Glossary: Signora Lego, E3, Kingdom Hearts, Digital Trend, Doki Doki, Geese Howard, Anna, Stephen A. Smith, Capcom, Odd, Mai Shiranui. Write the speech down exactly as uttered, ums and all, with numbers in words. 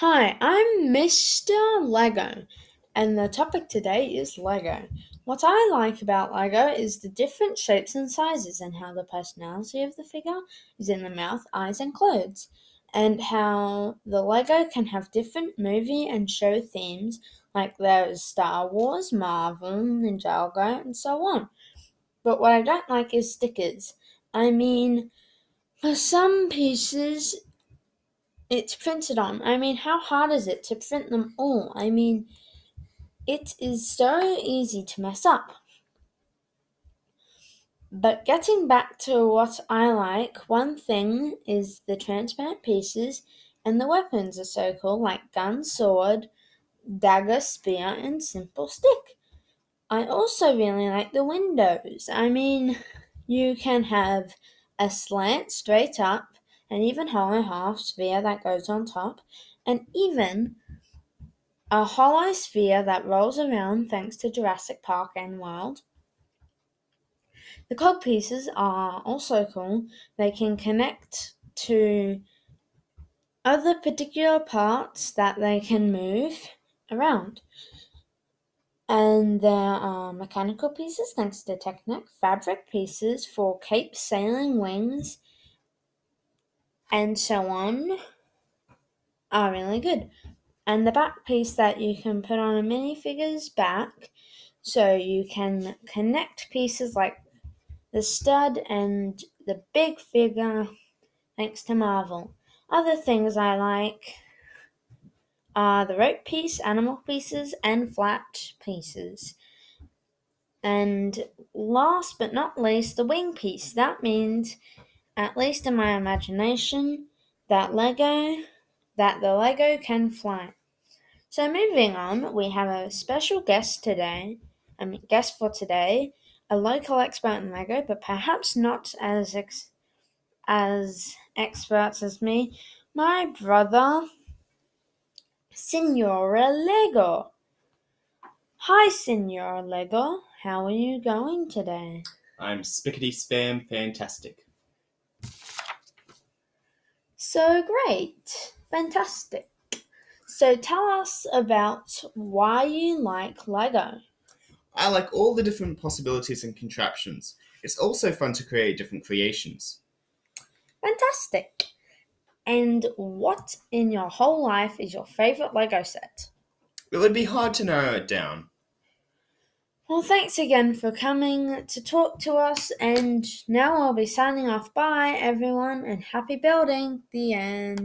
Hi, I'm Mister Lego, and the topic today is Lego. What I like about Lego is the different shapes and sizes, and how the personality of the figure is in the mouth, eyes, and clothes, and how the Lego can have different movie and show themes, like there is Star Wars, Marvel, Ninjago, and so on. But what I don't like is stickers. I mean, for some pieces, it's printed on. I mean, how hard is it to print them all? I mean, it is so easy to mess up. But getting back to what I like, one thing is the transparent pieces, and the weapons are so cool, like gun, sword, dagger, spear, and simple stick. I also really like the windows. I mean, you can have a slant straight up, and even hollow half sphere that goes on top, and even a hollow sphere that rolls around thanks to Jurassic Park and World. The cog pieces are also cool. They can connect to other particular parts that they can move around. And there are mechanical pieces thanks to Technic, fabric pieces for capes, sailing wings, and so on, are really good. And the back piece that you can put on a minifigure's back, so you can connect pieces like the stud and the big figure, thanks to Marvel. Other things I like are the rope piece, animal pieces, and flat pieces. And last but not least, the wing piece. That means, at least in my imagination, that Lego, that the Lego can fly. So moving on, we have a special guest today, I mean, guest for today, a local expert in Lego, but perhaps not as ex- as experts as me, my brother, Signora Lego. Hi, Signora Lego. How are you going today? I'm spickety spam fantastic. So great, fantastic. So tell us about why you like Lego. I like all the different possibilities and contraptions. It's also fun to create different creations. Fantastic. And what in your whole life is your favourite Lego set? It would be hard to narrow it down. Well, thanks again for coming to talk to us, and now I'll be signing off. Bye, everyone, and happy building. The end.